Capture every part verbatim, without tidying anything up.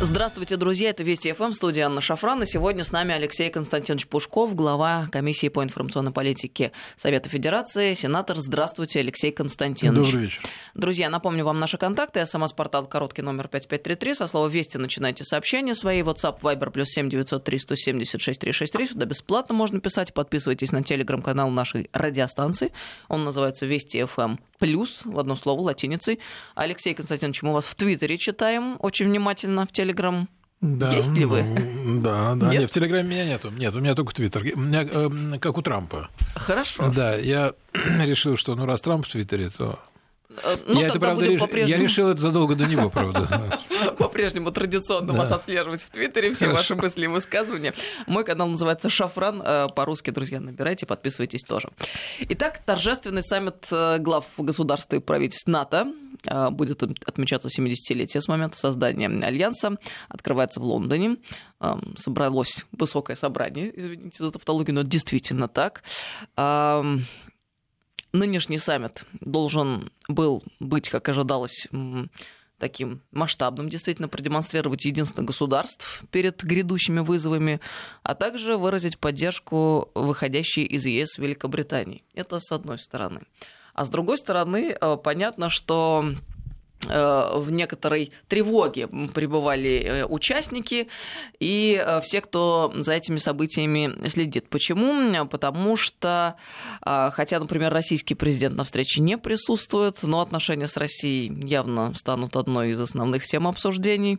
Здравствуйте, друзья. Это Вести эф эм, студия Анна Шафран. И сегодня с нами Алексей Константинович Пушков, глава комиссии по информационной политике Совета Федерации, сенатор. Здравствуйте, Алексей Константинович. Добрый вечер. Друзья, напомню вам наши контакты. СМС-портал короткий номер пять пять три три. Со слова «Вести» начинайте сообщения свои. WhatsApp, Viber, плюс семь девятьсот три сто семьдесят шесть триста шестьдесят три. Сюда бесплатно можно писать. Подписывайтесь на телеграм-канал нашей радиостанции. Он называется «Вести эф эм плюс», в одно слово, латиницей. Алексей Константинович, мы вас в Твиттере читаем очень внимательно, в телеграм. Телеграм. Да, есть ли вы? Да, да. Нет? Нет, в Телеграме меня нету. Нет, у меня только Твиттер. У меня э, как у Трампа. Хорошо. Да, я решил, что ну раз Трамп в Твиттере, то... Ну, я, это, правда, реш... я решил это задолго до него, правда. По-прежнему традиционно вас отслеживать в Твиттере, все ваши мысли и высказывания. Мой канал называется «Шафран». По-русски, друзья, набирайте, подписывайтесь тоже. Итак, торжественный саммит глав государств и правительств НАТО. Будет отмечаться семидесятилетие с момента создания Альянса. Открывается в Лондоне. Собралось высокое собрание, извините за тавтологию, но действительно так. Нынешний саммит должен был быть, как ожидалось, таким масштабным, действительно продемонстрировать единство государств перед грядущими вызовами, а также выразить поддержку выходящей из ЕС Великобритании. Это с одной стороны. А с другой стороны, понятно, что в некоторой тревоге пребывали участники и все, кто за этими событиями следит. Почему? Потому что, хотя, например, российский президент на встрече не присутствует, но отношения с Россией явно станут одной из основных тем обсуждений.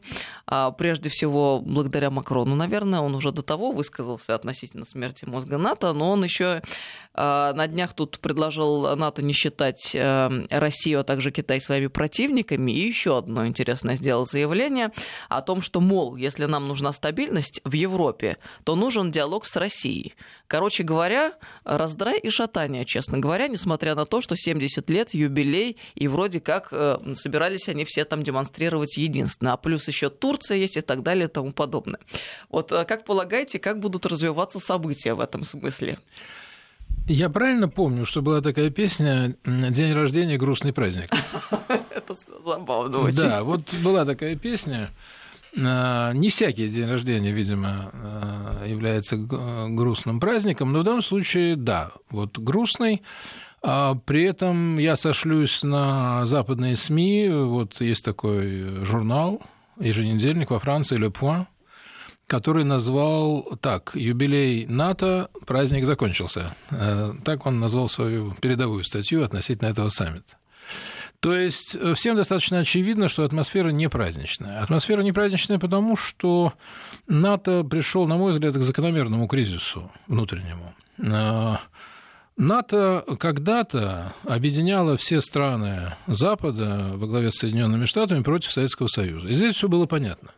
Прежде всего, благодаря Макрону, наверное, он уже до того высказался относительно смерти мозга НАТО, но он еще на днях тут предложил НАТО не считать Россию, а также Китай своими противниками. И еще одно интересное сделал заявление о том, что, мол, если нам нужна стабильность в Европе, то нужен диалог с Россией. Короче говоря, раздрай и шатание, честно говоря, несмотря на то, что семьдесят лет, юбилей, и вроде как э, собирались они все там демонстрировать единство. А плюс еще Турция есть и так далее и тому подобное. Вот как полагаете, как будут развиваться события в этом смысле? Я правильно помню, что была такая песня «День рождения – грустный праздник». Это забавно очень. Да, вот была такая песня. Не всякий день рождения, видимо, является грустным праздником, но в данном случае, да, вот грустный. При этом я сошлюсь на западные СМИ. Вот есть такой журнал, еженедельник во Франции, Le Point, который назвал так: «Юбилей НАТО, праздник закончился». Так он назвал свою передовую статью относительно этого саммита. То есть всем достаточно очевидно, что атмосфера не праздничная. Атмосфера не праздничная потому, что НАТО пришел, на мой взгляд, к закономерному кризису внутреннему. НАТО когда-то объединяло все страны Запада во главе с Соединенными Штатами против Советского Союза. И здесь все было понятно.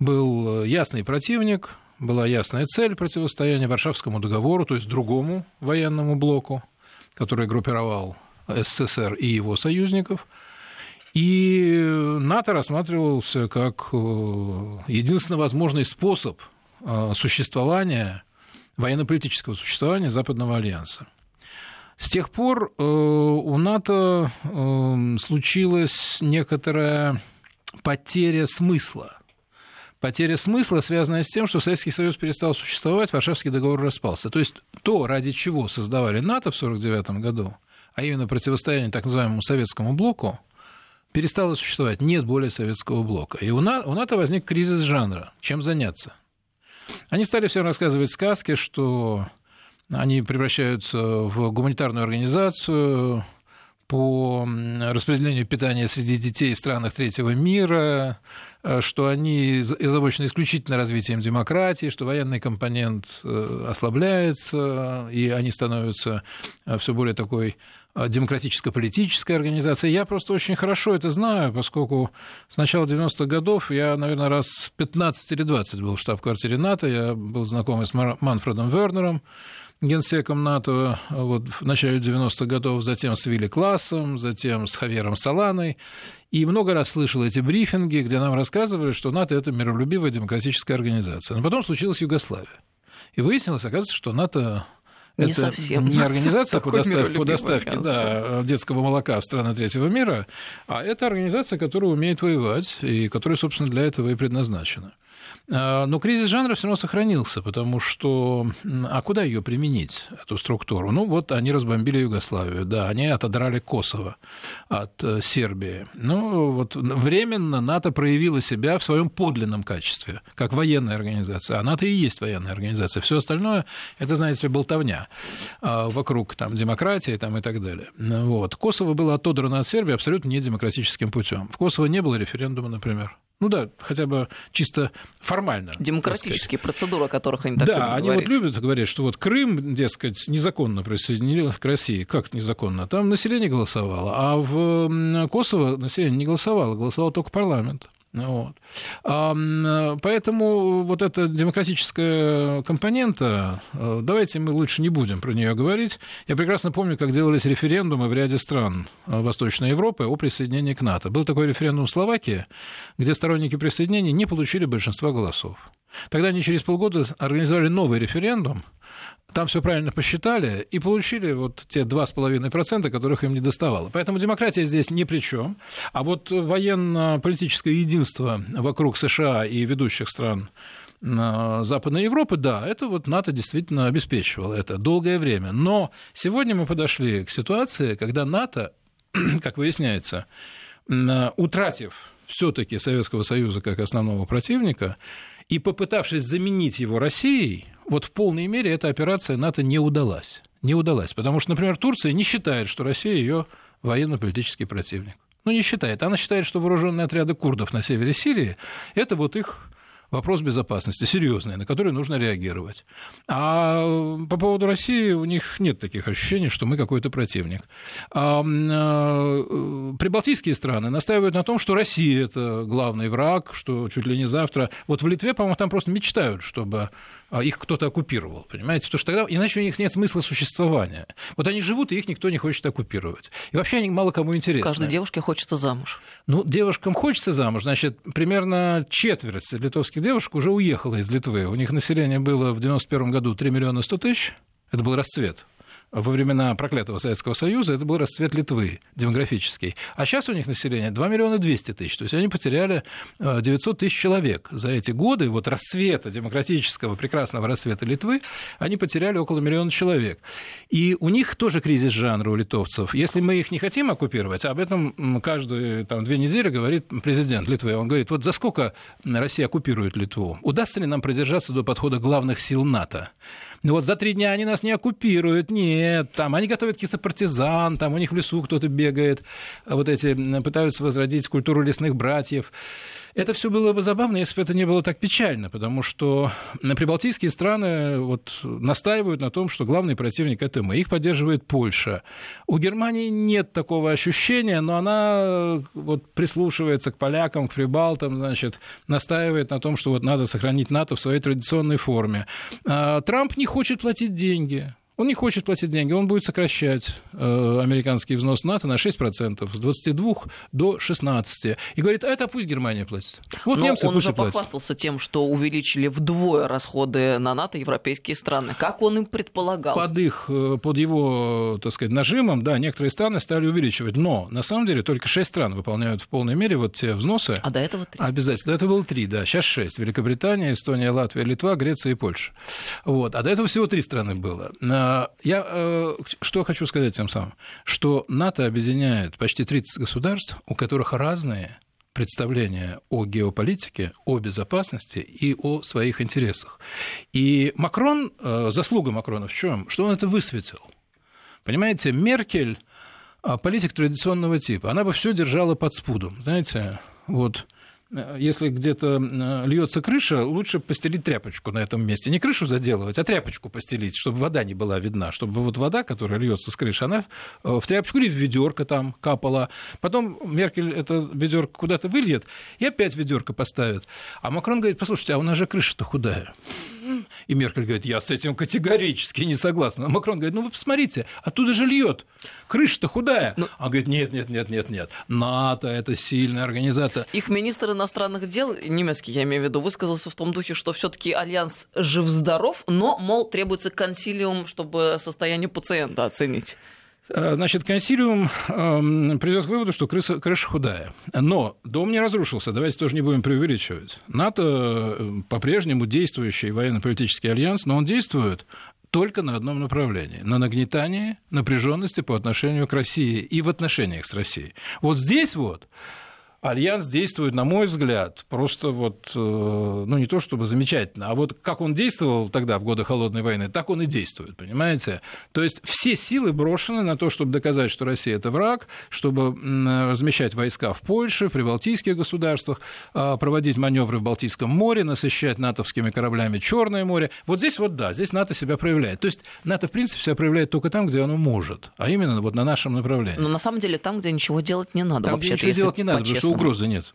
Был ясный противник, была ясная цель противостояния Варшавскому договору, то есть другому военному блоку, который группировал СССР и его союзников. И НАТО рассматривался как единственно возможный способ существования, военно-политического существования Западного альянса. С тех пор у НАТО случилась некоторая потеря смысла. Потеря смысла, связанная с тем, что Советский Союз перестал существовать, Варшавский договор распался. То есть то, ради чего создавали НАТО в тысяча девятьсот сорок девятом году, а именно противостояние так называемому советскому блоку, перестало существовать. Нет более советского блока. И у НАТО возник кризис жанра. Чем заняться? Они стали всем рассказывать сказки, что они превращаются в гуманитарную организацию по распределению питания среди детей в странах третьего мира, что они озабочены исключительно развитием демократии, что военный компонент ослабляется, и они становятся все более такой демократическо-политической организацией. Я просто очень хорошо это знаю, поскольку с начала девяностых годов я, наверное, раз пятнадцать или двадцать был в штаб-квартире НАТО, я был знаком с Манфредом Вернером, генсеком НАТО, вот, в начале девяностых годов, затем с Вилли Классом, затем с Хавьером Соланой. И много раз слышал эти брифинги, где нам рассказывали, что НАТО – это миролюбивая демократическая организация. Но потом случилась Югославия. И выяснилось, оказывается, что НАТО Не это совсем. Не организация по доставке, по доставке да, детского молока в страны третьего мира, а это организация, которая умеет воевать и которая, собственно, для этого и предназначена. Но кризис жанра все равно сохранился, потому что... А куда ее применить, эту структуру? Ну, вот они разбомбили Югославию, да, они отодрали Косово от Сербии. Ну, вот временно НАТО проявило себя в своем подлинном качестве, как военная организация. А НАТО и есть военная организация. Все остальное, это, знаете ли, болтовня вокруг там, демократии там, и так далее. Вот. Косово было отодрано от Сербии абсолютно недемократическим путем. В Косово не было референдума, например. Ну да, хотя бы чисто формально. Демократические процедуры, о которых они так любят говорить. Да, они вот любят говорить, что вот Крым, дескать, незаконно присоединили к России. Как незаконно? Там население голосовало, а в Косово население не голосовало, голосовал только парламент. Вот. Поэтому вот эта демократическая компонента, давайте мы лучше не будем про нее говорить. Я прекрасно помню, как делались референдумы в ряде стран Восточной Европы о присоединении к НАТО. Был такой референдум в Словакии, где сторонники присоединения не получили большинства голосов. Тогда они через полгода организовали новый референдум, там все правильно посчитали и получили вот те два с половиной процента, которых им не доставало. Поэтому демократия здесь ни при чем. А вот военно-политическое единство вокруг США и ведущих стран Западной Европы, да, это вот НАТО действительно обеспечивало это долгое время. Но сегодня мы подошли к ситуации, когда НАТО, как выясняется, утратив все-таки Советского Союза как основного противника, и попытавшись заменить его Россией, вот в полной мере эта операция НАТО не удалась. Не удалась, потому что, например, Турция не считает, что Россия ее военно-политический противник. Ну, не считает. Она считает, что вооруженные отряды курдов на севере Сирии – это вот их вопрос безопасности, серьезный, на который нужно реагировать. А по поводу России у них нет таких ощущений, что мы какой-то противник. А прибалтийские страны настаивают на том, что Россия – это главный враг, что чуть ли не завтра. Вот в Литве, по-моему, там просто мечтают, чтобы их кто-то оккупировал, понимаете? Потому что тогда иначе у них нет смысла существования. Вот они живут, и их никто не хочет оккупировать. И вообще они мало кому интересны. Каждой девушке хочется замуж. Ну, девушкам хочется замуж, значит, примерно четверть литовских девушек уже уехала из Литвы. У них население было в девяносто первом году три миллиона сто тысяч. Это был расцвет. Во времена проклятого Советского Союза это был расцвет Литвы демографический. А сейчас у них население два миллиона двести тысяч. То есть они потеряли девятьсот тысяч человек. За эти годы вот расцвета демократического, прекрасного расцвета Литвы они потеряли около миллиона человек. И у них тоже кризис жанра у литовцев. Если мы их не хотим оккупировать, об этом каждые там, две недели говорит президент Литвы. Он говорит, вот за сколько Россия оккупирует Литву? Удастся ли нам продержаться до подхода главных сил НАТО? Ну вот за три дня они нас не оккупируют, нет, там они готовят каких-то партизан, там у них в лесу кто-то бегает, вот эти пытаются возродить культуру лесных братьев. Это все было бы забавно, если бы это не было так печально, потому что прибалтийские страны вот настаивают на том, что главный противник – это мы. Их поддерживает Польша. У Германии нет такого ощущения, но она вот прислушивается к полякам, к прибалтам, значит, настаивает на том, что вот надо сохранить НАТО в своей традиционной форме. Трамп не хочет платить деньги. Он не хочет платить деньги, он будет сокращать э, американский взнос НАТО на шесть процентов, с двадцати двух до шестнадцати. И говорит, а это пусть Германия платит. Вот. Но немцы он уже платят. Похвастался тем, что увеличили вдвое расходы на НАТО европейские страны. Как он им предполагал? Под их, под его, так сказать, нажимом, да, некоторые страны стали увеличивать. Но, на самом деле, только шесть стран выполняют в полной мере вот те взносы. А до этого три. Обязательно. До этого было три, да. Сейчас шесть. Великобритания, Эстония, Латвия, Литва, Греция и Польша. Вот. А до этого всего три страны было. Я что хочу сказать тем самым, что НАТО объединяет почти тридцать государств, у которых разные представления о геополитике, о безопасности и о своих интересах. И Макрон, заслуга Макрона в чем? Что он это высветил. Понимаете, Меркель политик традиционного типа, она бы все держала под спудом, знаете, вот... Если где-то льется крыша, лучше постелить тряпочку на этом месте. Не крышу заделывать, а тряпочку постелить, чтобы вода не была видна. Чтобы вот вода, которая льется с крыши, она в тряпочку или в ведерко там капала. Потом Меркель это ведерко куда-то выльет и опять ведерко поставит. А Макрон говорит, послушайте, а у нас же крыша-то худая. И Меркель говорит, я с этим категорически не согласна. А Макрон говорит, ну вы посмотрите, оттуда же льет, крыша-то худая. Но... А он говорит, нет, нет, нет, нет, нет, НАТО – это сильная организация. Их министр иностранных дел, немецкий, я имею в виду, высказался в том духе, что все-таки альянс жив-здоров, но, мол, требуется консилиум, чтобы состояние пациента оценить. Значит, консилиум придет к выводу, что крыса, крыша худая. Но дом не разрушился, давайте тоже не будем преувеличивать. НАТО по-прежнему действующий военно-политический альянс, но он действует только на одном направлении – на нагнетании напряженности по отношению к России и в отношениях с Россией. Вот здесь вот альянс действует, на мой взгляд, просто вот, ну, не то чтобы замечательно, а вот как он действовал тогда, в годы Холодной войны, так он и действует, понимаете? То есть все силы брошены на то, чтобы доказать, что Россия – это враг, чтобы размещать войска в Польше, в прибалтийских государствах, проводить маневры в Балтийском море, насыщать натовскими кораблями Черное море. Вот здесь вот да, здесь НАТО себя проявляет. То есть НАТО, в принципе, себя проявляет только там, где оно может, а именно вот на нашем направлении. Но на самом деле там, где ничего делать не надо. Там, вообще-то, где ничего если... делать не надо, потому что угрозы нет.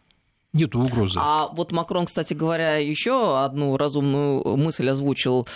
Нет угрозы. А вот Макрон, кстати говоря, еще одну разумную мысль озвучил,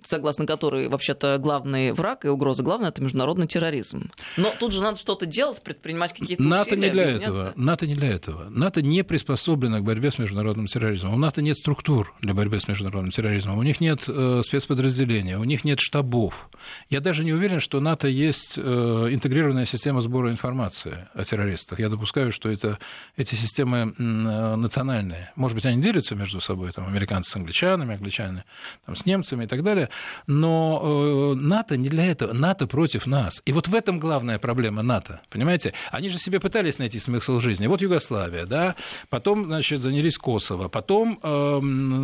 согласно которой, вообще-то, главный враг и угроза главная – это международный терроризм. Но тут же надо что-то делать, предпринимать какие-то НАТО усилия. Не для этого. НАТО не для этого. НАТО не приспособлено к борьбе с международным терроризмом. У НАТО нет структур для борьбы с международным терроризмом. У них нет э, спецподразделения, у них нет штабов. Я даже не уверен, что НАТО есть э, интегрированная система сбора информации о террористах. Я допускаю, что это, эти системы э, национальные. Может быть, они делятся между собой, там, американцы с англичанами, англичане там, с немцами и так далее. Но э, НАТО не для этого. НАТО против нас. И вот в этом главная проблема НАТО. Понимаете? Они же себе пытались найти смысл жизни. Вот Югославия, да? Потом, значит, занялись Косово. Потом э,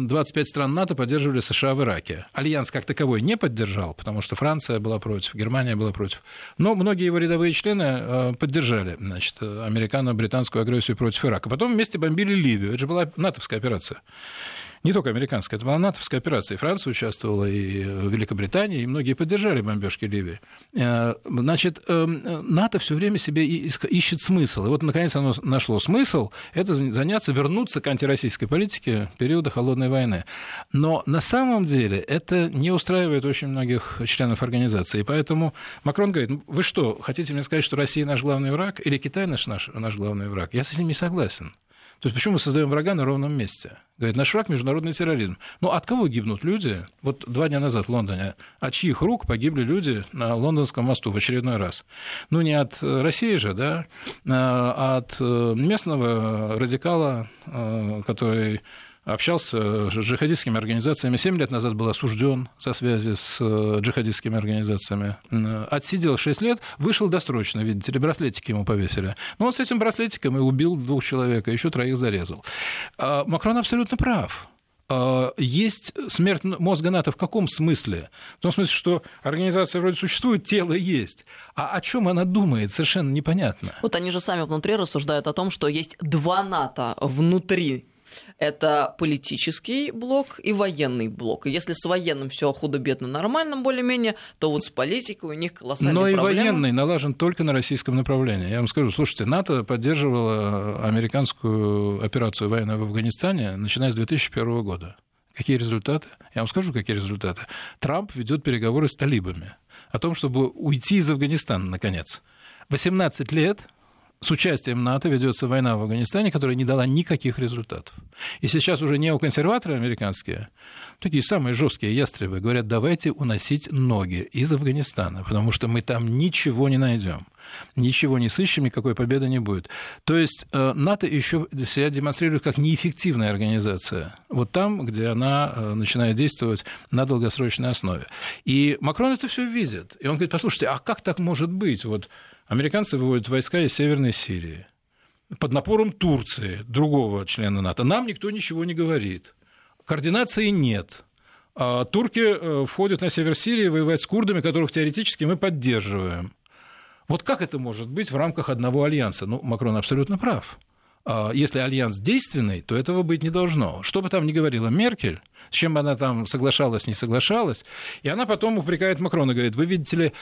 двадцать пять стран НАТО поддерживали США в Ираке. Альянс как таковой не поддержал, потому что Франция была против, Германия была против. Но многие его рядовые члены э, поддержали, значит, американо-британскую агрессию против Ирака. Потом вместе бомбили Ливию. Это же была натовская операция. Не только американская, это была натовская операция. И Франция участвовала, и Великобритания, и многие поддержали бомбежки Ливии. Значит, НАТО все время себе ищет смысл. И вот, наконец, оно нашло смысл. Это заняться, вернуться к антироссийской политике периода Холодной войны. Но на самом деле это не устраивает очень многих членов организации. И поэтому Макрон говорит, вы что, хотите мне сказать, что Россия наш главный враг? Или Китай наш, наш, наш главный враг? Я с этим не согласен. То есть почему мы создаем врага на ровном месте? Говорит, наш враг – международный терроризм. Ну, от кого гибнут люди? Вот два дня назад в Лондоне. От чьих рук погибли люди на Лондонском мосту в очередной раз? Ну, не от России же, да, а от местного радикала, который... общался с джихадистскими организациями, семь лет назад был осужден за связи с джихадистскими организациями, отсидел шесть лет, вышел досрочно, видите ли, браслетики ему повесили. Но он с этим браслетиком и убил двух человек, а еще троих зарезал. Макрон абсолютно прав. Есть смерть мозга НАТО в каком смысле? В том смысле, что организация вроде существует, тело есть. А о чем она думает, совершенно непонятно. Вот они же сами внутри рассуждают о том, что есть два НАТО внутри. Это политический блок и военный блок. И если с военным все худо-бедно нормально, более-менее, то вот с политикой у них колоссальные проблемы. Но проблемы. И военный налажен только на российском направлении. Я вам скажу, слушайте, НАТО поддерживало американскую операцию военную в Афганистане, начиная с две тысячи первого года. Какие результаты? Я вам скажу, какие результаты. Трамп ведет переговоры с талибами о том, чтобы уйти из Афганистана, наконец. восемнадцать лет... с участием НАТО ведется война в Афганистане, которая не дала никаких результатов. И сейчас уже неоконсерваторы американские, такие самые жесткие ястребы, говорят, давайте уносить ноги из Афганистана, потому что мы там ничего не найдем, ничего не сыщем, никакой победы не будет. То есть НАТО еще себя демонстрирует как неэффективная организация. Вот там, где она начинает действовать на долгосрочной основе. И Макрон это все видит. И он говорит, послушайте, а как так может быть? Вот американцы выводят войска из Северной Сирии под напором Турции, другого члена НАТО. Нам никто ничего не говорит. Координации нет. Турки входят на север Сирии воевать с курдами, которых теоретически мы поддерживаем. Вот как это может быть в рамках одного альянса? Ну, Макрон абсолютно прав. Если альянс действенный, то этого быть не должно. Что бы там ни говорила Меркель, с чем она там соглашалась, не соглашалась. И она потом упрекает Макрона, говорит, вы, видите ли,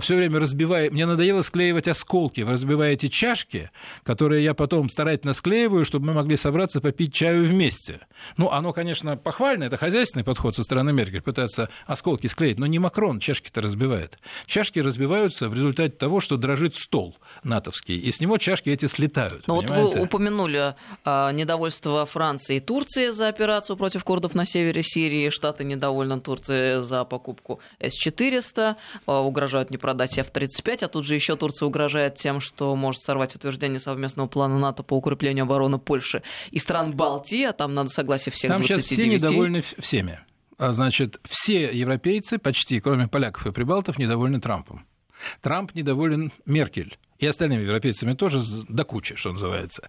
все время разбиваете, мне надоело склеивать осколки, вы разбиваете чашки, которые я потом старательно склеиваю, чтобы мы могли собраться попить чаю вместе. Ну, оно, конечно, похвально, это хозяйственный подход со стороны Меркель, пытаться осколки склеить, но не Макрон чашки-то разбивает. Чашки разбиваются в результате того, что дрожит стол натовский, и с него чашки эти слетают. Ну вот вы упомянули а, недовольство Франции и Турции за операцию против курдов на севере Сирии, Штаты недовольны Турции за покупку эс четыреста, а, угрожают не продать эф тридцать пять, а тут же еще Турция угрожает тем, что может сорвать утверждение совместного плана НАТО по укреплению обороны Польши и стран Балтии, а там надо согласие всех двадцати девяти. Там сейчас все недовольны всеми. Значит, все европейцы, почти, кроме поляков и прибалтов, недовольны Трампом. Трамп недоволен Меркель. И остальными европейцами тоже до кучи, что называется.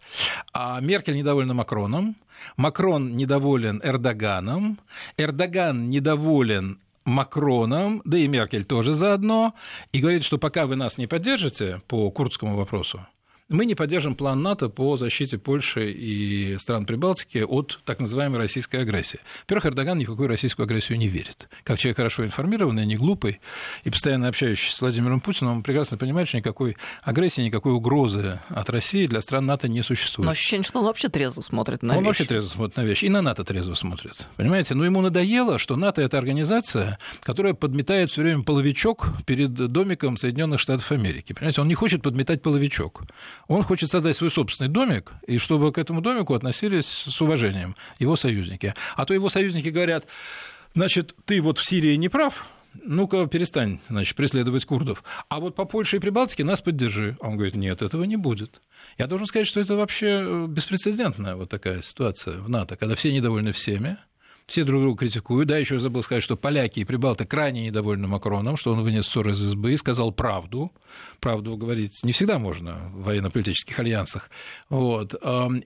А Меркель недовольна Макроном. Макрон недоволен Эрдоганом. Эрдоган недоволен Макроном, да и Меркель тоже заодно. И говорит, что пока вы нас не поддержите по курдскому вопросу, мы не поддержим план НАТО по защите Польши и стран Прибалтики от так называемой российской агрессии. Во-первых, Эрдоган ни в какую российскую агрессию не верит. Как человек хорошо информированный, не глупый и постоянно общающийся с Владимиром Путиным, он прекрасно понимает, что никакой агрессии, никакой угрозы от России для стран НАТО не существует. Но ощущение, что он вообще трезво смотрит на вещи. Он вообще трезво смотрит на вещи, и на НАТО трезво смотрит. Понимаете? Но ему надоело, что НАТО – это организация, которая подметает все время половичок перед домиком Соединенных Штатов Америки. Понимаете? Он не хочет подметать половичок. Он хочет создать свой собственный домик, и чтобы к этому домику относились с уважением его союзники. А то его союзники говорят, значит, ты вот в Сирии не прав, ну-ка перестань, значит, преследовать курдов. А вот по Польше и Прибалтике нас поддержи. А он говорит, нет, этого не будет. Я должен сказать, что это вообще беспрецедентная вот такая ситуация в НАТО, когда все недовольны всеми. Все друг друга критикуют. Да, еще забыл сказать, что поляки и прибалты крайне недовольны Макроном, что он вынес ссор из избы и сказал правду. Правду говорить не всегда можно в военно-политических альянсах. Вот.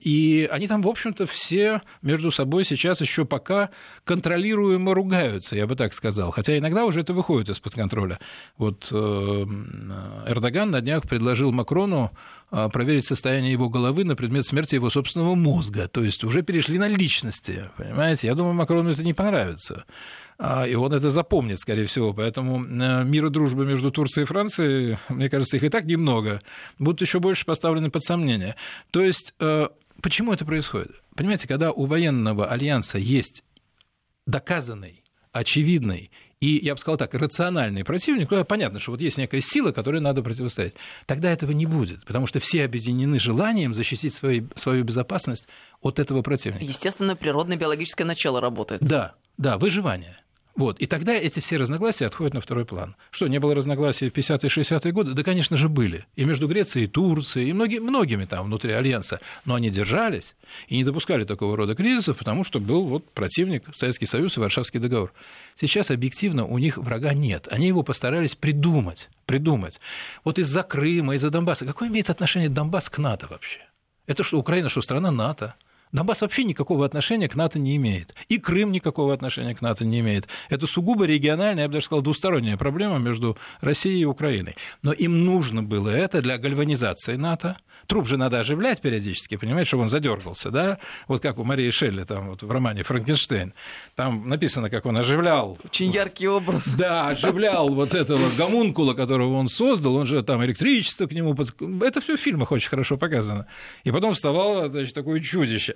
И они там, в общем-то, все между собой сейчас еще пока контролируемо ругаются, я бы так сказал. Хотя иногда уже это выходит из-под контроля. Вот Эрдоган на днях предложил Макрону проверить состояние его головы на предмет смерти его собственного мозга. То есть уже перешли на личности, понимаете? Я думаю, Макрону это не понравится. И он это запомнит, скорее всего. Поэтому мир и дружба между Турцией и Францией, мне кажется, их и так немного, будут еще больше поставлены под сомнение. То есть почему это происходит? Понимаете, когда у военного альянса есть доказанный, очевидный и, я бы сказал так, рациональный противник, ну, понятно, что вот есть некая сила, которой надо противостоять. Тогда этого не будет, потому что все объединены желанием защитить свои, свою безопасность от этого противника. Естественно, природное биологическое начало работает. Да, да, выживание. Вот. И тогда эти все разногласия отходят на второй план. Что, не было разногласий в пятидесятые и шестидесятые годы? Да, конечно же, были. И между Грецией, и Турцией, и многими, многими там внутри Альянса. Но они держались и не допускали такого рода кризисов, потому что был вот противник Советский Союз и Варшавский договор. Сейчас объективно у них врага нет. Они его постарались придумать. придумать. Вот из-за Крыма, из-за Донбасса. Какое имеет отношение Донбасс к НАТО вообще? Это что, Украина, что страна НАТО? Донбасс вообще никакого отношения к НАТО не имеет. И Крым никакого отношения к НАТО не имеет. Это сугубо региональная, я бы даже сказал, двусторонняя проблема между Россией и Украиной. Но им нужно было это для гальванизации НАТО. Труп же надо оживлять периодически, понимаете, чтобы он задергался, да? Вот как у Марии Шелли там вот в романе «Франкенштейн». Там написано, как он оживлял... Очень яркий образ. Да, оживлял вот этого гомункула, которого он создал. Он же там электричество к нему... Под... Это все в фильмах очень хорошо показано. И потом вставало, значит, такое чудище.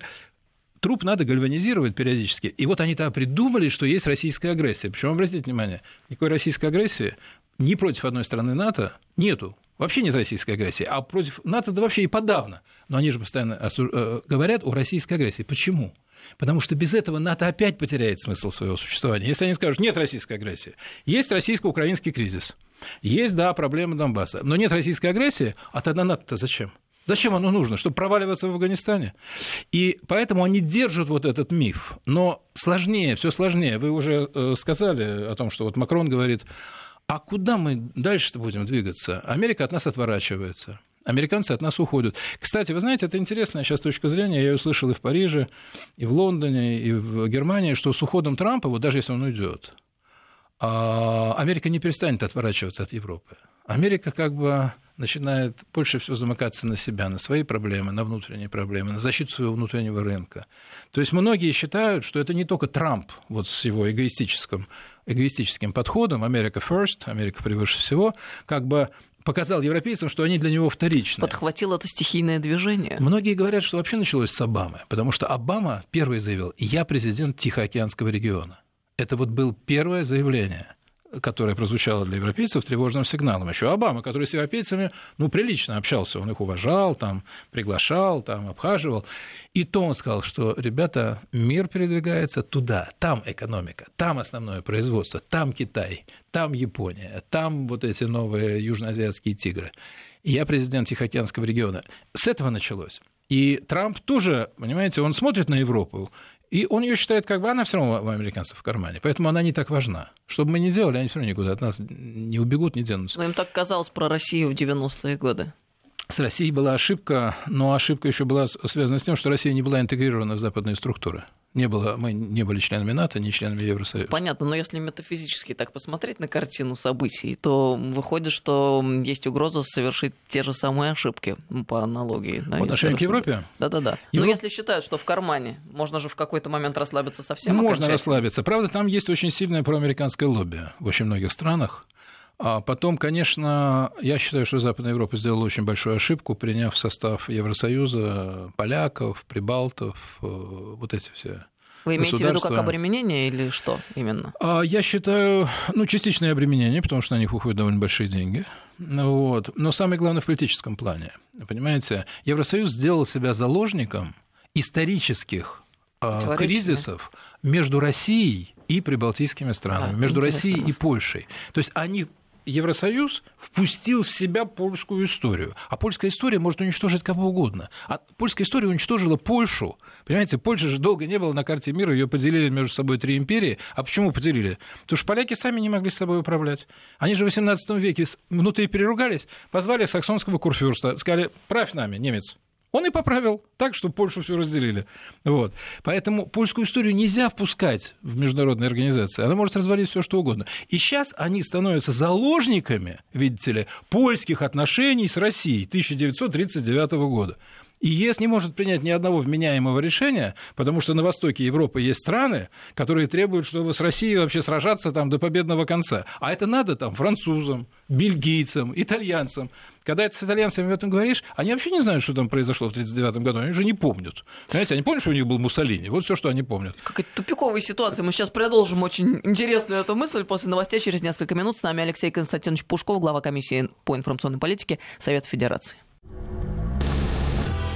Труп надо гальванизировать периодически. И вот они-то придумали, что есть российская агрессия. Причем, обратите внимание, никакой российской агрессии ни против одной страны НАТО нету. Вообще нет российской агрессии, а против НАТО, да вообще и подавно. Но они же постоянно осу... говорят о российской агрессии. Почему? Потому что без этого НАТО опять потеряет смысл своего существования. Если они скажут, нет российской агрессии, есть российско-украинский кризис, есть, да, проблема Донбасса, но нет российской агрессии, а тогда НАТО-то зачем? Зачем оно нужно? Чтобы проваливаться в Афганистане? И поэтому они держат вот этот миф. Но сложнее, все сложнее. Вы уже сказали о том, что вот Макрон говорит... А куда мы дальше-то будем двигаться? Америка от нас отворачивается. Американцы от нас уходят. Кстати, вы знаете, это интересная сейчас точка зрения. Я ее услышал и в Париже, и в Лондоне, и в Германии, что с уходом Трампа, вот даже если он уйдет, Америка не перестанет отворачиваться от Европы. Америка как бы начинает больше всего замыкаться на себя, на свои проблемы, на внутренние проблемы, на защиту своего внутреннего рынка. То есть многие считают, что это не только Трамп вот с его эгоистическим, эгоистическим подходом, Америка first, Америка превыше всего, как бы показал европейцам, что они для него вторичны. Подхватил это стихийное движение. Многие говорят, что вообще началось с Обамы, потому что Обама первый заявил: «Я президент Тихоокеанского региона». Это вот было первое заявление, которое прозвучало для европейцев тревожным сигналом. Еще Обама, который с европейцами, ну, прилично общался, он их уважал, там, приглашал, там, обхаживал. И то он сказал, что, ребята, мир передвигается туда, там экономика, там основное производство, там Китай, там Япония, там вот эти новые южноазиатские тигры. Я президент Тихоокеанского региона. С этого началось. И Трамп тоже, понимаете, он смотрит на Европу, и он ее считает, как бы она все равно у американцев в кармане, поэтому она не так важна. Что бы мы ни делали, они все равно никуда от нас не убегут, не денутся. Но им так казалось про Россию в девяностые годы. С Россией была ошибка, но ошибка еще была связана с тем, что Россия не была интегрирована в западные структуры. Не было, мы не были членами НАТО, не членами Евросоюза. Понятно, но если метафизически так посмотреть на картину событий, то выходит, что есть угроза совершить те же самые ошибки по аналогии. Да, по отношению к Европе? Да-да-да. Европ... Но если считают, что в кармане, можно же в какой-то момент расслабиться совсем. Можно расслабиться. Правда, там есть очень сильное проамериканское лобби в очень многих странах. А потом, конечно, я считаю, что Западная Европа сделала очень большую ошибку, приняв в состав Евросоюза поляков, прибалтов, вот эти все. Вы имеете в виду как обременение или что именно? Я считаю, ну, частичное обременение, потому что на них уходят довольно большие деньги. Вот. Но самое главное в политическом плане. Понимаете, Евросоюз сделал себя заложником исторических кризисов между Россией и прибалтийскими странами, да, между Россией и Польшей. То есть они... Евросоюз впустил в себя польскую историю. А польская история может уничтожить кого угодно. А польская история уничтожила Польшу. Понимаете, Польши же долго не было на карте мира, ее поделили между собой три империи. А почему поделили? Потому что поляки сами не могли собой управлять. Они же в восемнадцатом веке внутри переругались, позвали саксонского курфюрста, сказали: «Правь нами, немец». Он и поправил так, что Польшу всю разделили. Вот. Поэтому польскую историю нельзя впускать в международные организации. Она может развалить все, что угодно. И сейчас они становятся заложниками, видите ли, польских отношений с Россией тысяча девятьсот тридцать девятого года. И ЕС не может принять ни одного вменяемого решения, потому что на востоке Европы есть страны, которые требуют, чтобы с Россией вообще сражаться там до победного конца. А это надо там французам, бельгийцам, итальянцам. Когда это с итальянцами об этом говоришь, они вообще не знают, что там произошло в тысяча девятьсот тридцать девятом году, они уже не помнят. Знаете, они помнят, что у них был Муссолини, вот все, что они помнят. Какая-то тупиковая ситуация. Мы сейчас продолжим очень интересную эту мысль после новостей через несколько минут. С нами Алексей Константинович Пушков, глава комиссии по информационной политике Совета Федерации.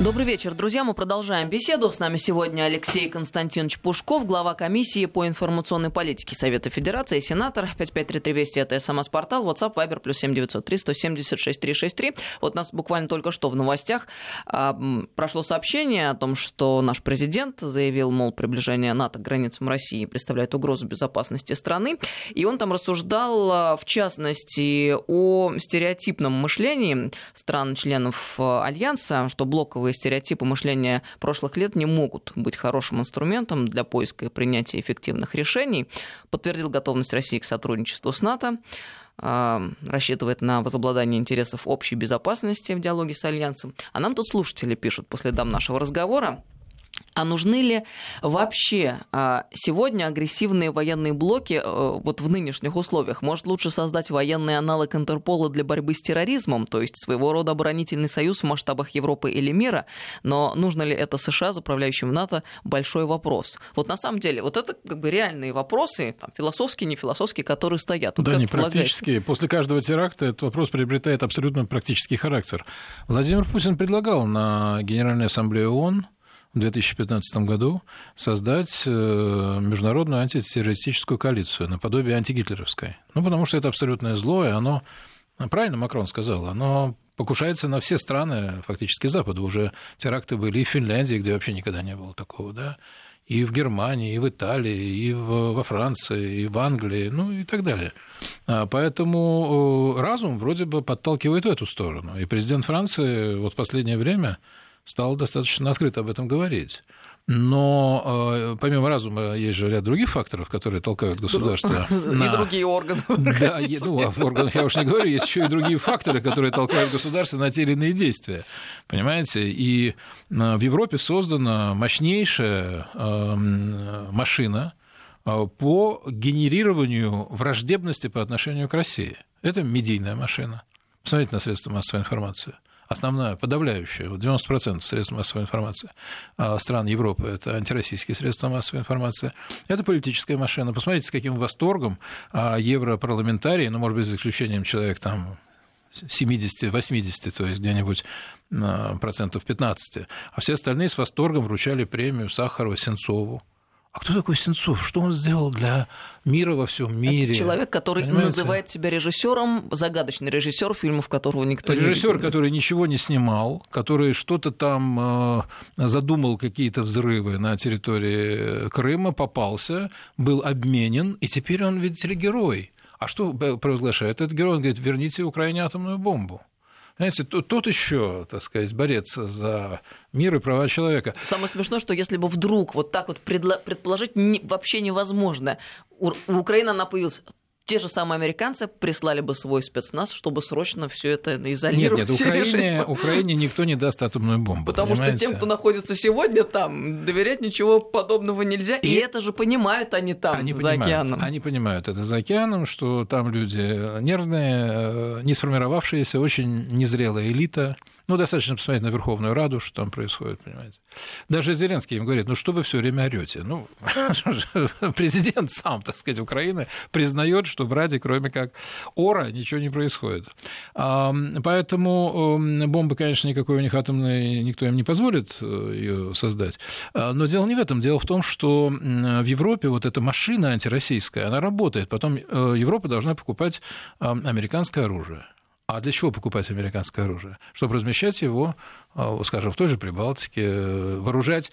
Добрый вечер, друзья. Мы продолжаем беседу. С нами сегодня Алексей Константинович Пушков, глава комиссии по информационной политике Совета Федерации, сенатор. пять пять три три Вести — это СМС-портал, WhatsApp, Viber, плюс семь девятьсот три сто семьдесят шесть триста шестьдесят три. Вот у нас буквально только что в новостях а, прошло сообщение о том, что наш президент заявил, мол, приближение НАТО к границам России представляет угрозу безопасности страны. И он там рассуждал, в частности, о стереотипном мышлении стран-членов Альянса, что блоковые стереотипы мышления прошлых лет не могут быть хорошим инструментом для поиска и принятия эффективных решений. Подтвердил готовность России к сотрудничеству с НАТО, рассчитывает на возобладание интересов общей безопасности в диалоге с Альянсом. А нам тут слушатели пишут по следам нашего разговора: а нужны ли вообще сегодня агрессивные военные блоки вот в нынешних условиях? Может, лучше создать военный аналог Интерпола для борьбы с терроризмом, то есть своего рода оборонительный союз в масштабах Европы или мира? Но нужно ли это США, заправляющим НАТО, большой вопрос. Вот на самом деле, вот это как бы реальные вопросы, там, философские, не философские, которые стоят. Вот да, не практические. После каждого теракта этот вопрос приобретает абсолютно практический характер. Владимир Путин предлагал на Генеральной Ассамблее ООН в две тысячи пятнадцатом году создать международную антитеррористическую коалицию, наподобие антигитлеровской. Ну, потому что это абсолютное зло, и оно, правильно Макрон сказал, оно покушается на все страны, фактически Запада. Уже теракты были и в Финляндии, где вообще никогда не было такого, да, и в Германии, и в Италии, и в, во Франции, и в Англии, ну и так далее. Поэтому разум вроде бы подталкивает в эту сторону. И президент Франции вот в последнее время стал достаточно открыто об этом говорить. Но э, помимо разума есть же ряд других факторов, которые толкают государство на... И другие органы. Да, я, ну, органов я уж не говорю, есть еще и другие факторы, которые толкают государство на те или иные действия. Понимаете? И в Европе создана мощнейшая э, машина по генерированию враждебности по отношению к России. Это медийная машина. Посмотрите на средства массовой информации. Основная, подавляющая, девяносто процентов средств массовой информации стран Европы – это антироссийские средства массовой информации. Это политическая машина. Посмотрите, с каким восторгом европарламентарии, ну, может быть, за исключением человек там семьдесят-восемьдесят, то есть где-нибудь процентов пятнадцать, а все остальные с восторгом вручали премию Сахарова Сенцову. А кто такой Сенцов? Что он сделал для мира во всем мире? Это человек, который, понимаете, называет себя режиссером, загадочный режиссер, фильмов которого никто режиссер, не видел. Режиссер, который ничего не снимал, который что-то там задумал, какие-то взрывы на территории Крыма, попался, был обменен, и теперь он, видите ли, герой. А что провозглашает этот герой? Он говорит: верните Украине атомную бомбу. Знаете, тот еще, так сказать, борец за мир и права человека. Самое смешное, что если бы вдруг вот так вот предположить не, вообще невозможно, у, у Украины она появилась, те же самые американцы прислали бы свой спецназ, чтобы срочно все это изолировать. Нет, нет, Украине, Украине никто не даст атомную бомбу. Потому понимаете? Что тем, кто находится сегодня там, доверять ничего подобного нельзя. И, и это же понимают они там, они за понимают, океаном. Они понимают это за океаном, что там люди нервные, не сформировавшиеся, очень незрелая элита. Ну, достаточно посмотреть на Верховную Раду, что там происходит, понимаете. Даже Зеленский им говорит: ну что вы все время орете? Ну, президент сам, так сказать, Украины признает, что в Раде, кроме как ора, ничего не происходит. Поэтому бомбы, конечно, никакой у них атомной, никто им не позволит ее создать. Но дело не в этом. Дело в том, что в Европе вот эта машина антироссийская, она работает. Потом Европа должна покупать американское оружие. А для чего покупать американское оружие? Чтобы размещать его, скажем, в той же Прибалтике, вооружать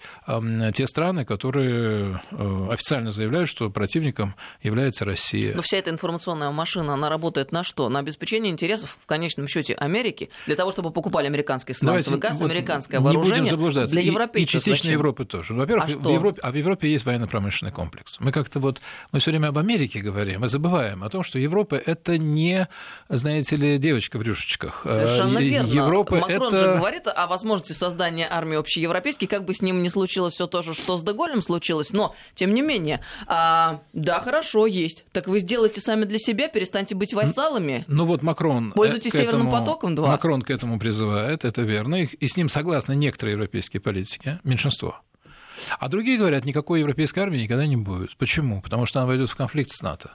те страны, которые официально заявляют, что противником является Россия. Но вся эта информационная машина, она работает на что? На обеспечение интересов, в конечном счете, Америки, для того, чтобы покупали американский сланцевый газ, вот американское вооружение. Не будем заблуждаться. Для европейцев. И, и частично Европы тоже. Во-первых, а, в Европе, а в Европе есть военно-промышленный комплекс. Мы как-то вот, мы все время об Америке говорим, и забываем о том, что Европа – это не, знаете ли, девочка в рюшечках. Совершенно верно. Европа Макрон это... же говорит о возможности создания армии общеевропейской, как бы с ним не случилось все то же, что с Деголем случилось, но, тем не менее, а, да, хорошо, есть. Так вы сделайте сами для себя, перестаньте быть вассалами. Ну вот Макрон... Пользуйтесь Северным этому... потоком два. Макрон к этому призывает, это верно, и с ним согласны некоторые европейские политики, меньшинство. А другие говорят, никакой европейской армии никогда не будет. Почему? Потому что она войдет в конфликт с НАТО.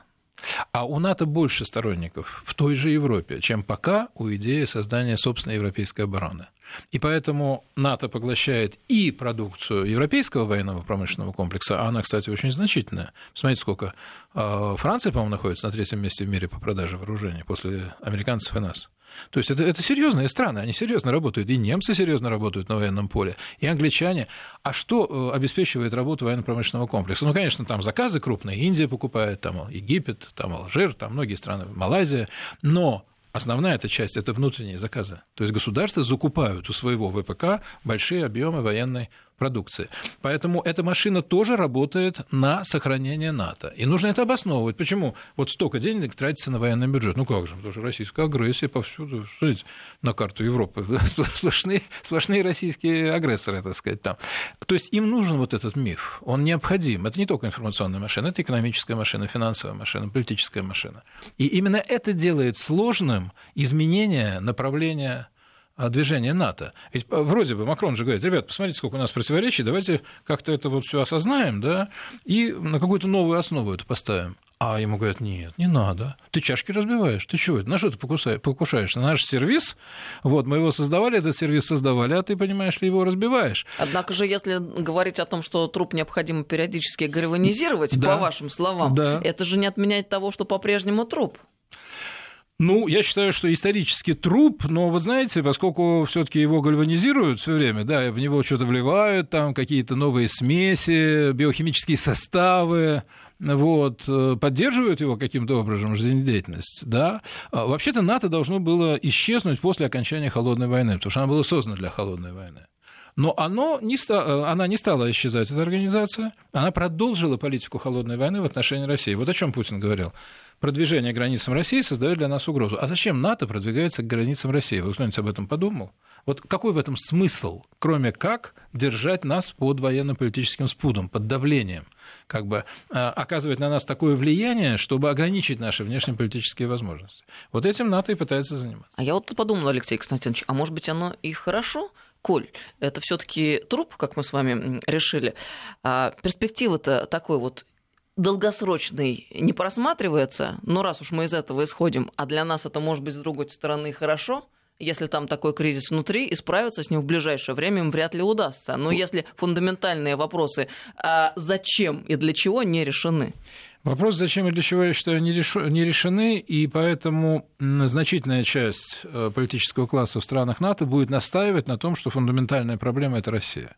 А у НАТО больше сторонников в той же Европе, чем пока у идеи создания собственной европейской обороны. И поэтому НАТО поглощает и продукцию европейского военного промышленного комплекса, а она, кстати, очень значительная. Посмотрите, сколько Франция, по-моему, находится на третьем месте в мире по продаже вооружений после американцев и нас. То есть это, это серьезные страны, они серьезно работают, и немцы серьезно работают на военном поле, и англичане. А что обеспечивает работу военно-промышленного комплекса? Ну, конечно, там заказы крупные, Индия покупает, там Египет, там Алжир, там многие страны, Малайзия, но... Основная эта часть – это внутренние заказы. То есть государства закупают у своего ВПК большие объемы военной продукции. Поэтому эта машина тоже работает на сохранение НАТО. И нужно это обосновывать. Почему вот столько денег тратится на военный бюджет? Ну как же, потому что российская агрессия повсюду. Смотрите на карту Европы. Сплошные, сплошные российские агрессоры, так сказать, там. То есть им нужен вот этот миф. Он необходим. Это не только информационная машина, это экономическая машина, финансовая машина, политическая машина. И именно это делает сложным изменение направления движение НАТО. Ведь вроде бы Макрон же говорит: ребят, посмотрите, сколько у нас противоречий, давайте как-то это вот все осознаем, да, и на какую-то новую основу это поставим. А ему говорят: нет, не надо. Ты чашки разбиваешь, ты чего? На что ты покушаешь? На наш сервис? Вот, мы его создавали, этот сервис создавали, а ты, понимаешь ли, его разбиваешь. Однако же, если говорить о том, что труп необходимо периодически гальванизировать, да, по вашим словам, да, это же не отменяет того, что по-прежнему труп. Ну, я считаю, что исторически труп, но, вот знаете, поскольку все-таки его гальванизируют все время, да, в него что-то вливают, там какие-то новые смеси, биохимические составы, вот, поддерживают его каким-то образом, жизнедеятельность, да. Вообще-то НАТО должно было исчезнуть после окончания Холодной войны, потому что она была создана для Холодной войны. Но оно не ста... она не стала исчезать, эта организация. Она продолжила политику холодной войны в отношении России. Вот о чем Путин говорил. Продвижение к границам России создает для нас угрозу. А зачем НАТО продвигается к границам России? Вот кто-нибудь об этом подумал? Вот какой в этом смысл, кроме как держать нас под военно-политическим спудом, под давлением, как бы оказывать на нас такое влияние, чтобы ограничить наши внешнеполитические возможности? Вот этим НАТО и пытается заниматься. А я вот подумала, Алексей Константинович, а может быть, оно и хорошо, коль это все-таки труп, как мы с вами решили. А перспектива-то такой вот долгосрочный не просматривается, но раз уж мы из этого исходим, а для нас это может быть с другой стороны хорошо, если там такой кризис внутри, и справиться с ним в ближайшее время им вряд ли удастся. Но если фундаментальные вопросы а зачем и для чего не решены? Вопрос зачем и для чего, я считаю, не решены, и поэтому значительная часть политического класса в странах НАТО будет настаивать на том, что фундаментальная проблема – это Россия.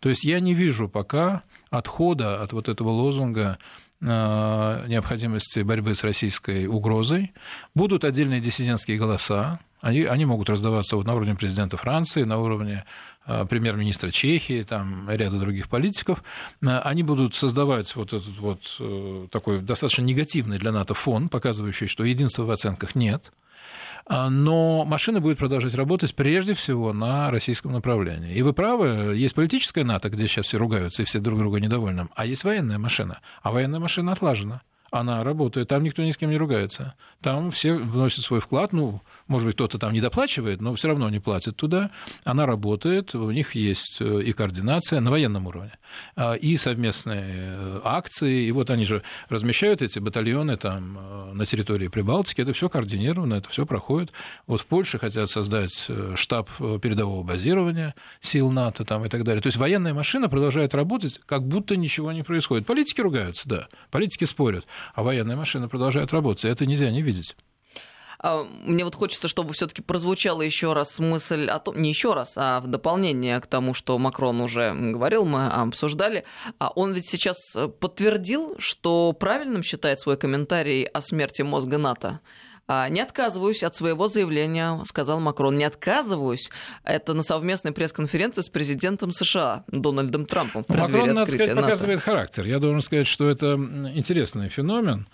То есть я не вижу пока отхода от вот этого лозунга необходимости борьбы с российской угрозой. Будут отдельные диссидентские голоса. Они, они могут раздаваться вот на уровне президента Франции, на уровне э, премьер-министра Чехии, там ряда других политиков. Они будут создавать вот этот вот э, такой достаточно негативный для НАТО фон, показывающий, что единства в оценках нет. Но машина будет продолжать работать прежде всего на российском направлении. И вы правы, есть политическая НАТО, где сейчас все ругаются и все друг друга недовольны, а есть военная машина. А военная машина отлажена. Она работает, там никто ни с кем не ругается. Там все вносят свой вклад. Ну, может быть, кто-то там недоплачивает, но все равно не платит туда. Она работает, у них есть и координация на военном уровне, и совместные акции. И вот они же размещают эти батальоны там на территории Прибалтики. Это все координировано, это все проходит. Вот в Польше хотят создать штаб передового базирования сил НАТО там, и так далее. То есть военная машина продолжает работать, как будто ничего не происходит. Политики ругаются, да, политики спорят. А военная машина продолжает работать, и это нельзя не видеть. Мне вот хочется, чтобы все-таки прозвучала еще раз мысль о том, не еще раз, а в дополнение к тому, что Макрон уже говорил, мы обсуждали. Он ведь сейчас подтвердил, что правильным считает свой комментарий о смерти мозга НАТО. «Не отказываюсь от своего заявления», — сказал Макрон. «Не отказываюсь». Это на совместной пресс-конференции с президентом США Дональдом Трампом. Макрон, надо сказать, НАТО. Показывает характер. Я должен сказать, что это интересный феномен.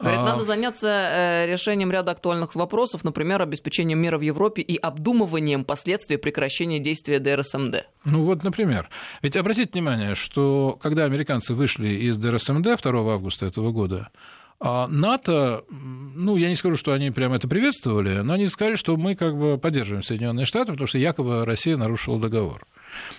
Говорит, надо заняться решением ряда актуальных вопросов, например, обеспечением мира в Европе и обдумыванием последствий прекращения действия ДРСМД. Ну вот, например. Ведь обратите внимание, что когда американцы вышли из ДРСМД второго августа этого года, а НАТО, ну, я не скажу, что они прямо это приветствовали, но они сказали, что мы как бы поддерживаем Соединенные Штаты, потому что якобы Россия нарушила договор.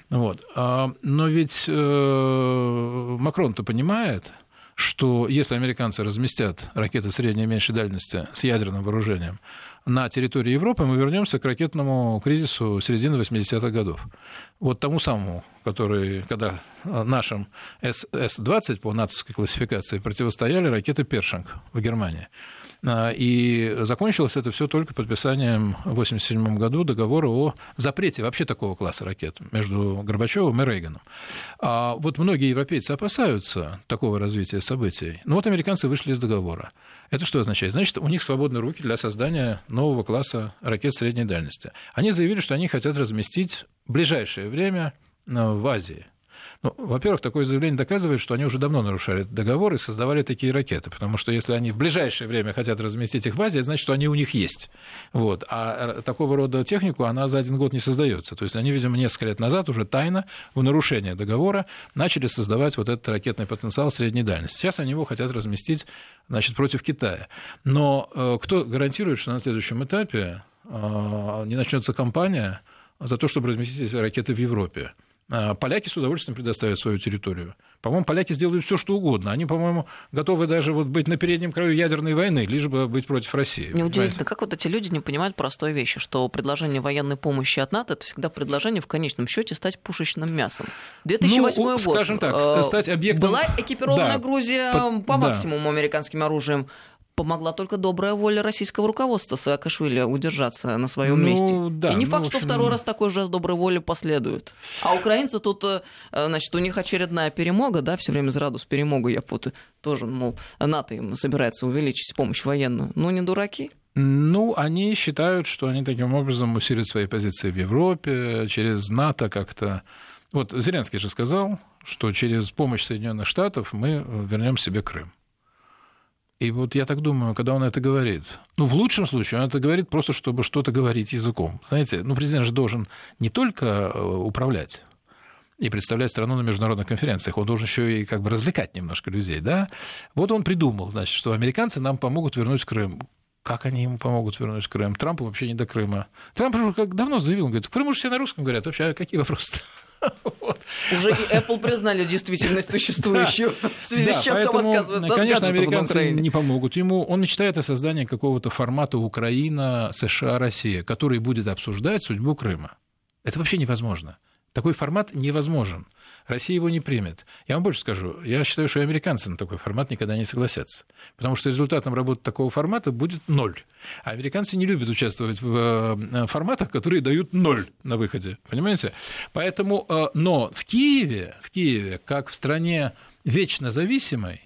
Вот. Но ведь Макрон-то понимает, что если американцы разместят ракеты средней и меньшей дальности с ядерным вооружением на территории Европы, мы вернемся к ракетному кризису середины восьмидесятых годов. Вот тому самому, который, когда нашим эс двадцать по натовской классификации противостояли ракеты «Першинг» в Германии. И закончилось это все только подписанием в восемьдесят седьмом году договора о запрете вообще такого класса ракет между Горбачевым и Рейганом. А вот многие европейцы опасаются такого развития событий. Но вот американцы вышли из договора. Это что означает? Значит, у них свободны руки для создания нового класса ракет средней дальности. Они заявили, что они хотят разместить в ближайшее время в Азии. Ну, во-первых, такое заявление доказывает, что они уже давно нарушали договор и создавали такие ракеты, потому что если они в ближайшее время хотят разместить их в Азии, это значит, что они у них есть. Вот. А такого рода технику, она за один год не создается. То есть они, видимо, несколько лет назад уже тайно, в нарушение договора, начали создавать вот этот ракетный потенциал средней дальности. Сейчас они его хотят разместить, значит, против Китая. Но кто гарантирует, что на следующем этапе не начнется кампания за то, чтобы разместить ракеты в Европе? Поляки с удовольствием предоставят свою территорию. По-моему, поляки сделают все, что угодно. Они, по-моему, готовы даже вот быть на переднем краю ядерной войны, лишь бы быть против России. Неудивительно, как вот эти люди не понимают простой вещи, что предложение военной помощи от НАТО – это всегда предложение в конечном счете стать пушечным мясом. две тысячи восьмой ну, год. Скажем так, стать объектом... Была экипирована да, Грузия под... по максимуму да. американским оружием. Помогла только добрая воля российского руководства Саакашвили удержаться на своем ну, месте. Да, и не ну, факт, что общем... второй раз такой жест доброй воли последует. А украинцы тут, значит, у них очередная перемога, да, все время зрадус перемогу я путаю, тоже, мол, НАТО им собирается увеличить помощь военную. Ну, не дураки. Ну, они считают, что они таким образом усилят свои позиции в Европе, через НАТО как-то. Вот Зеленский же сказал, что через помощь Соединенных Штатов мы вернем себе Крым. И вот я так думаю, когда он это говорит, ну, в лучшем случае он это говорит просто, чтобы что-то говорить языком. Знаете, ну, президент же должен не только управлять и представлять страну на международных конференциях, он должен еще и как бы развлекать немножко людей, да? Вот он придумал, значит, что американцы нам помогут вернуть Крым. Как они ему помогут вернуть Крым? Трампу вообще не до Крыма. Трамп уже как давно заявил, он говорит, Крым уже все на русском говорят, вообще, а какие вопросы? Вот. Уже и Apple признали действительность существующую, да, в связи да, с чем там отказываются от конечно, американцы не помогут ему. Он мечтает о создании какого-то формата Украина, США, Россия, который будет обсуждать судьбу Крыма. Это вообще невозможно. Такой формат невозможен. Россия его не примет. Я вам больше скажу. Я считаю, что и американцы на такой формат никогда не согласятся. Потому что результатом работы такого формата будет ноль. А американцы не любят участвовать в форматах, которые дают ноль на выходе. Понимаете? Поэтому, но в Киеве, в Киеве, как в стране вечно зависимой,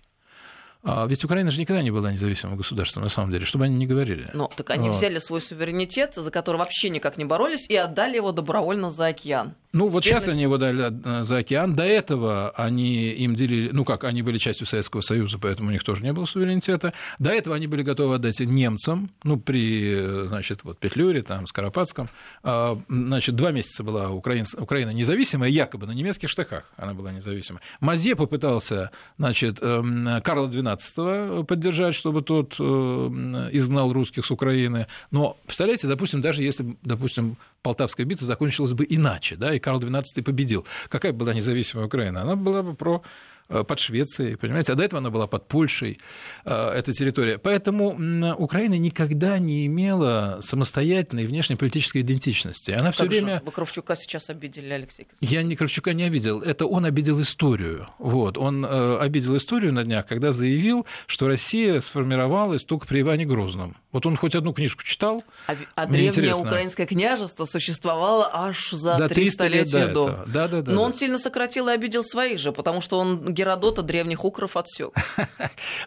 ведь Украина же никогда не была независимым государством, на самом деле, чтобы они не говорили. Ну, так они вот взяли свой суверенитет, за который вообще никак не боролись, и отдали его добровольно за океан. Ну, теперь вот сейчас значит... они его дали за океан. До этого они им делили... Ну, как, они были частью Советского Союза, поэтому у них тоже не было суверенитета. До этого они были готовы отдать немцам, ну, при, значит, вот Петлюре, там, Скоропадском. Значит, два месяца была Украина, Украина независимая, якобы на немецких штыках она была независимая. Мазепа пытался, значит, Карла двенадцатого поддержать, чтобы тот изгнал русских с Украины. Но, представляете, допустим, даже если, допустим, Полтавская битва закончилась бы иначе, да, и Карл двенадцатый победил, какая бы была независимая Украина? Она была бы про... под Швецией, понимаете, а до этого она была под Польшей, эта территория. Поэтому Украина никогда не имела самостоятельной внешнеполитической идентичности. Она все время... Вы Кравчука сейчас обидели, Алексей Константинович. Я не Кравчука не обидел, это он обидел историю. Вот. Он обидел историю на днях, когда заявил, что Россия сформировалась только при Иване Грозном. Вот он хоть одну книжку читал. А, а древнее интересно. Украинское княжество существовало аж за, за триста лет до этого. Да, да, да, Но да. он сильно сократил и обидел своих же, потому что он... Геродота древних укров отсек.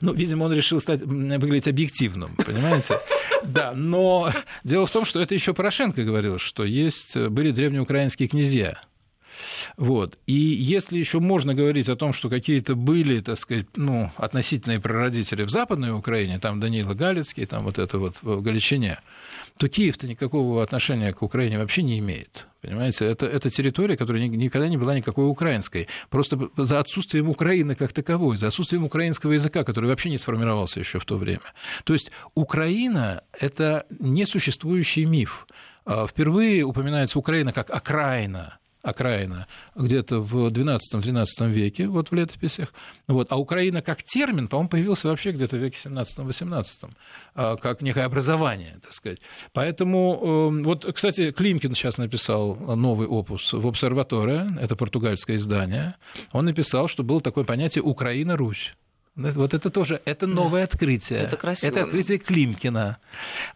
Ну, видимо, он решил стать, выглядеть объективным, понимаете? Да, но дело в том, что это еще Порошенко говорил, что есть, были древнеукраинские князья. Вот. И если еще можно говорить о том, что какие-то были, так сказать, ну, относительные прародители в Западной Украине, там Даниил Галицкий, там вот это вот в Галичине, то Киев-то никакого отношения к Украине вообще не имеет. Понимаете, это, это территория, которая никогда не была никакой украинской. Просто за отсутствием Украины как таковой, за отсутствием украинского языка, который вообще не сформировался еще в то время. То есть Украина – это несуществующий миф. Впервые упоминается Украина как окраина. Окраина где-то в двенадцатом-тринадцатом веке, вот в летописях. Вот. А Украина как термин, по-моему, появился вообще где-то в веке семнадцатом-восемнадцатом, как некое образование, так сказать. Поэтому, вот, кстати, Климкин сейчас написал новый опус в «Обсерваторе», это португальское издание. Он написал, что было такое понятие «Украина-Русь». Вот это тоже, это новое открытие. Это красиво. Это открытие Климкина.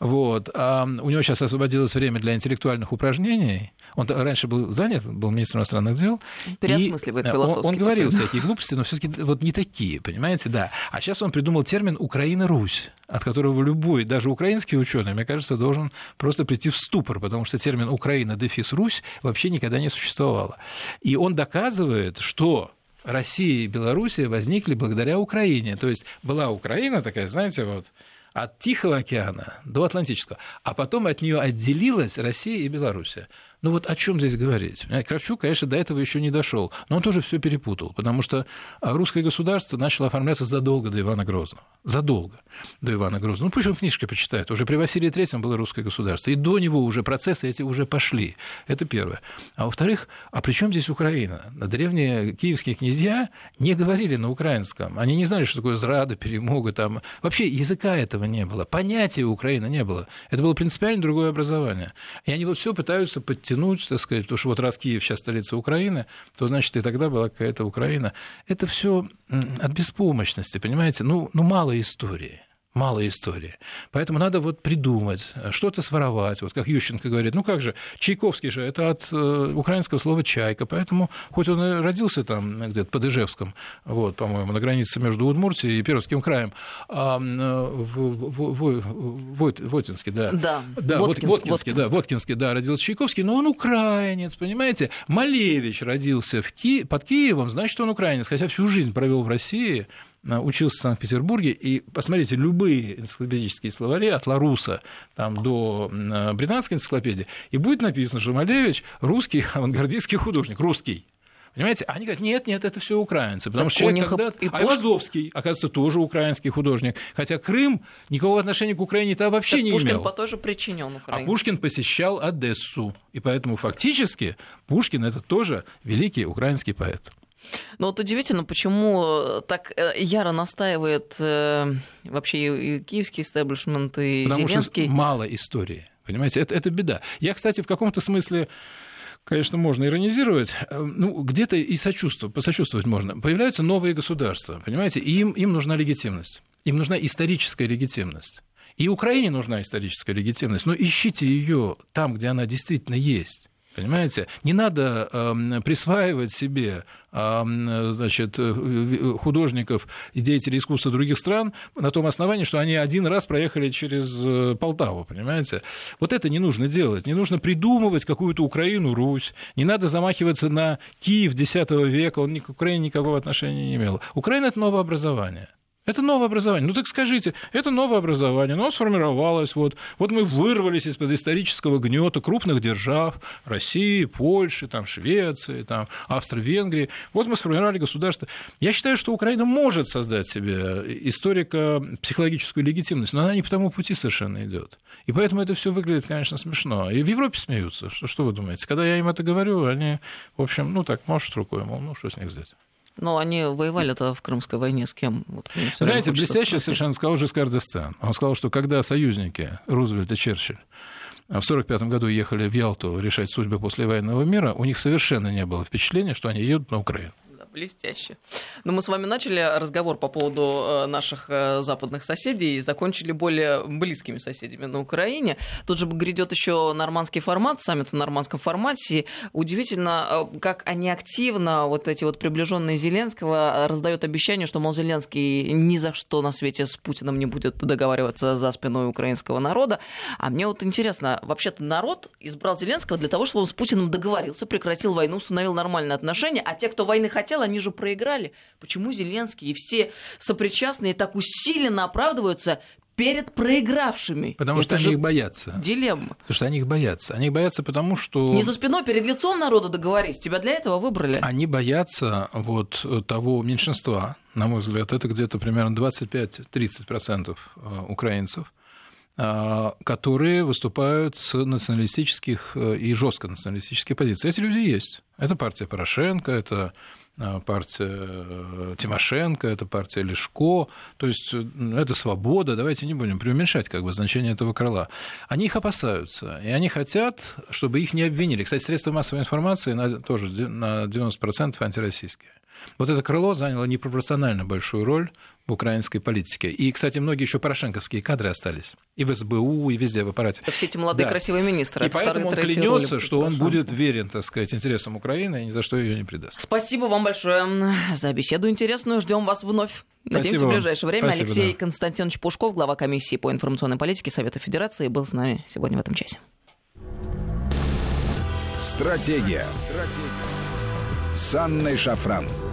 Вот. А у него сейчас освободилось время для интеллектуальных упражнений. Он раньше был занят, был министром иностранных дел. Переосмысливает философски. Он, он говорил всякие глупости, но все-таки вот не такие, понимаете, да. А сейчас он придумал термин «Украина-Русь», от которого любой, даже украинский ученый, мне кажется, должен просто прийти в ступор, потому что термин «Украина-Русь» вообще никогда не существовало. И он доказывает, что... Россия и Белоруссия возникли благодаря Украине. То есть была Украина такая, знаете, вот от Тихого океана до Атлантического, а потом от нее отделилась Россия и Белоруссия. Ну вот о чем здесь говорить? Кравчук, конечно, до этого еще не дошел, но он тоже все перепутал, потому что русское государство начало оформляться задолго до Ивана Грозного. Задолго до Ивана Грозного. Ну пусть он книжки почитает. Уже при Василии Третьем было русское государство, и до него уже процессы эти уже пошли. Это первое. А во-вторых, а при чем здесь Украина? Древние киевские князья не говорили на украинском. Они не знали, что такое зрада, перемога. Там. Вообще языка этого не было. Понятия Украины не было. Это было принципиально другое образование. И они вот все пытаются подтянуть, так сказать, потому что вот раз Киев сейчас столица Украины, то, значит, и тогда была какая-то Украина. Это все от беспомощности, понимаете? Ну, ну мало истории. малая история. Поэтому надо вот придумать, что-то своровать. Вот как Ющенко говорит, ну как же, Чайковский же, это от э, украинского слова «чайка», поэтому, хоть он и родился там где-то под Ижевском, вот, по-моему, на границе между Удмуртией и Пермским краем, а, Воткинский, да. Да, да, Воткинский, да, Воткинский, да, родился Чайковский, но он украинец, понимаете? Малевич родился в Ки... под Киевом, значит, он украинец, хотя всю жизнь провел в России, учился в Санкт-Петербурге, и посмотрите, любые энциклопедические словари, от Ларуса там, до британской энциклопедии, и будет написано, что Малевич русский авангардистский художник, русский. Понимаете? Они говорят, нет, нет, это все украинцы. Потому что человек когда-то... А Айвазовский, оказывается, тоже украинский художник. Хотя Крым никакого отношения к Украине-то вообще не имел. Пушкин по той же причине он украинец. А Пушкин посещал Одессу. И поэтому фактически Пушкин – это тоже великий украинский поэт. Ну вот удивительно, почему так яро настаивает э, вообще и киевский истеблишмент, и Потому Зеленский. Потому что мало истории, понимаете, это, это беда. Я, кстати, в каком-то смысле, конечно, можно иронизировать, ну, где-то и сочувствовать, посочувствовать можно. Появляются новые государства, понимаете, и им, им нужна легитимность, им нужна историческая легитимность. И Украине нужна историческая легитимность, но ищите ее там, где она действительно есть. Понимаете? Не надо э, присваивать себе э, значит, художников и деятелей искусства других стран на том основании, что они один раз проехали через Полтаву. Понимаете? Вот это не нужно делать. Не нужно придумывать какую-то Украину, Русь. Не надо замахиваться на Киев десятого века. Он к Украине никакого отношения не имел. Украина – это новое образование. Это новое образование. Ну так скажите, это новое образование, оно сформировалось, вот, вот мы вырвались из-под исторического гнета крупных держав России, Польши, там, Швеции, там, Австро-Венгрии. Вот мы сформировали государство. Я считаю, что Украина может создать себе историко-психологическую легитимность, но она не по тому пути совершенно идет. И поэтому это все выглядит, конечно, смешно. И в Европе смеются. Что, что вы думаете? Когда я им это говорю, они, в общем, ну так, машут рукой, мол, ну что с них взять? Но они воевали-то в Крымской войне с кем? Вот, знаете, блестяще совершенно сказал Жискар д'Естен. Он сказал, что когда союзники Рузвельт и Черчилль в сорок пятом году ехали в Ялту решать судьбы послевоенного мира, у них совершенно не было впечатления, что они едут на Украину. Блестяще. Но мы с вами начали разговор по поводу наших западных соседей и закончили более близкими соседями на Украине. Тут же грядет еще нормандский формат, саммит в нормандском формате. Удивительно, как они активно, вот эти вот приближенные Зеленского, раздают обещание, что, мол, Зеленский ни за что на свете с Путиным не будет договариваться за спиной украинского народа. А мне вот интересно, вообще-то народ избрал Зеленского для того, чтобы он с Путиным договорился, прекратил войну, установил нормальные отношения, а те, кто войны хотел, они же проиграли. Почему Зеленский и все сопричастные так усиленно оправдываются перед проигравшими? Потому это что они их боятся. Дилемма. Потому что они их боятся. Они их боятся потому, что... Не за спиной, перед лицом народу договорись. Тебя для этого выбрали. Они боятся вот того меньшинства, на мой взгляд, это где-то примерно двадцать пять - тридцать процентов украинцев, которые выступают с националистических и жестко националистических позиций. Эти люди есть. Это партия Порошенко, это... партия Тимошенко, это партия Лешко, то есть это свобода, давайте не будем преуменьшать как бы значение этого крыла. Они их опасаются, и они хотят, чтобы их не обвинили. Кстати, средства массовой информации на, тоже на девяносто процентов антироссийские. Вот это крыло заняло непропорционально большую роль в украинской политике. И, кстати, многие еще порошенковские кадры остались. И в СБУ, и везде в аппарате. Все эти молодые да. красивые министры. И поэтому он клянется, что он будет верен, так сказать, интересам Украины, и ни за что ее не предаст. Спасибо вам большое за беседу интересную. Ждем вас вновь. Надеемся, Спасибо. в ближайшее время. Спасибо, Алексей да. Константинович Пушков, глава комиссии по информационной политике Совета Федерации, был с нами сегодня в этом часе. Стратегия. Стратегия. С Анной Шафран.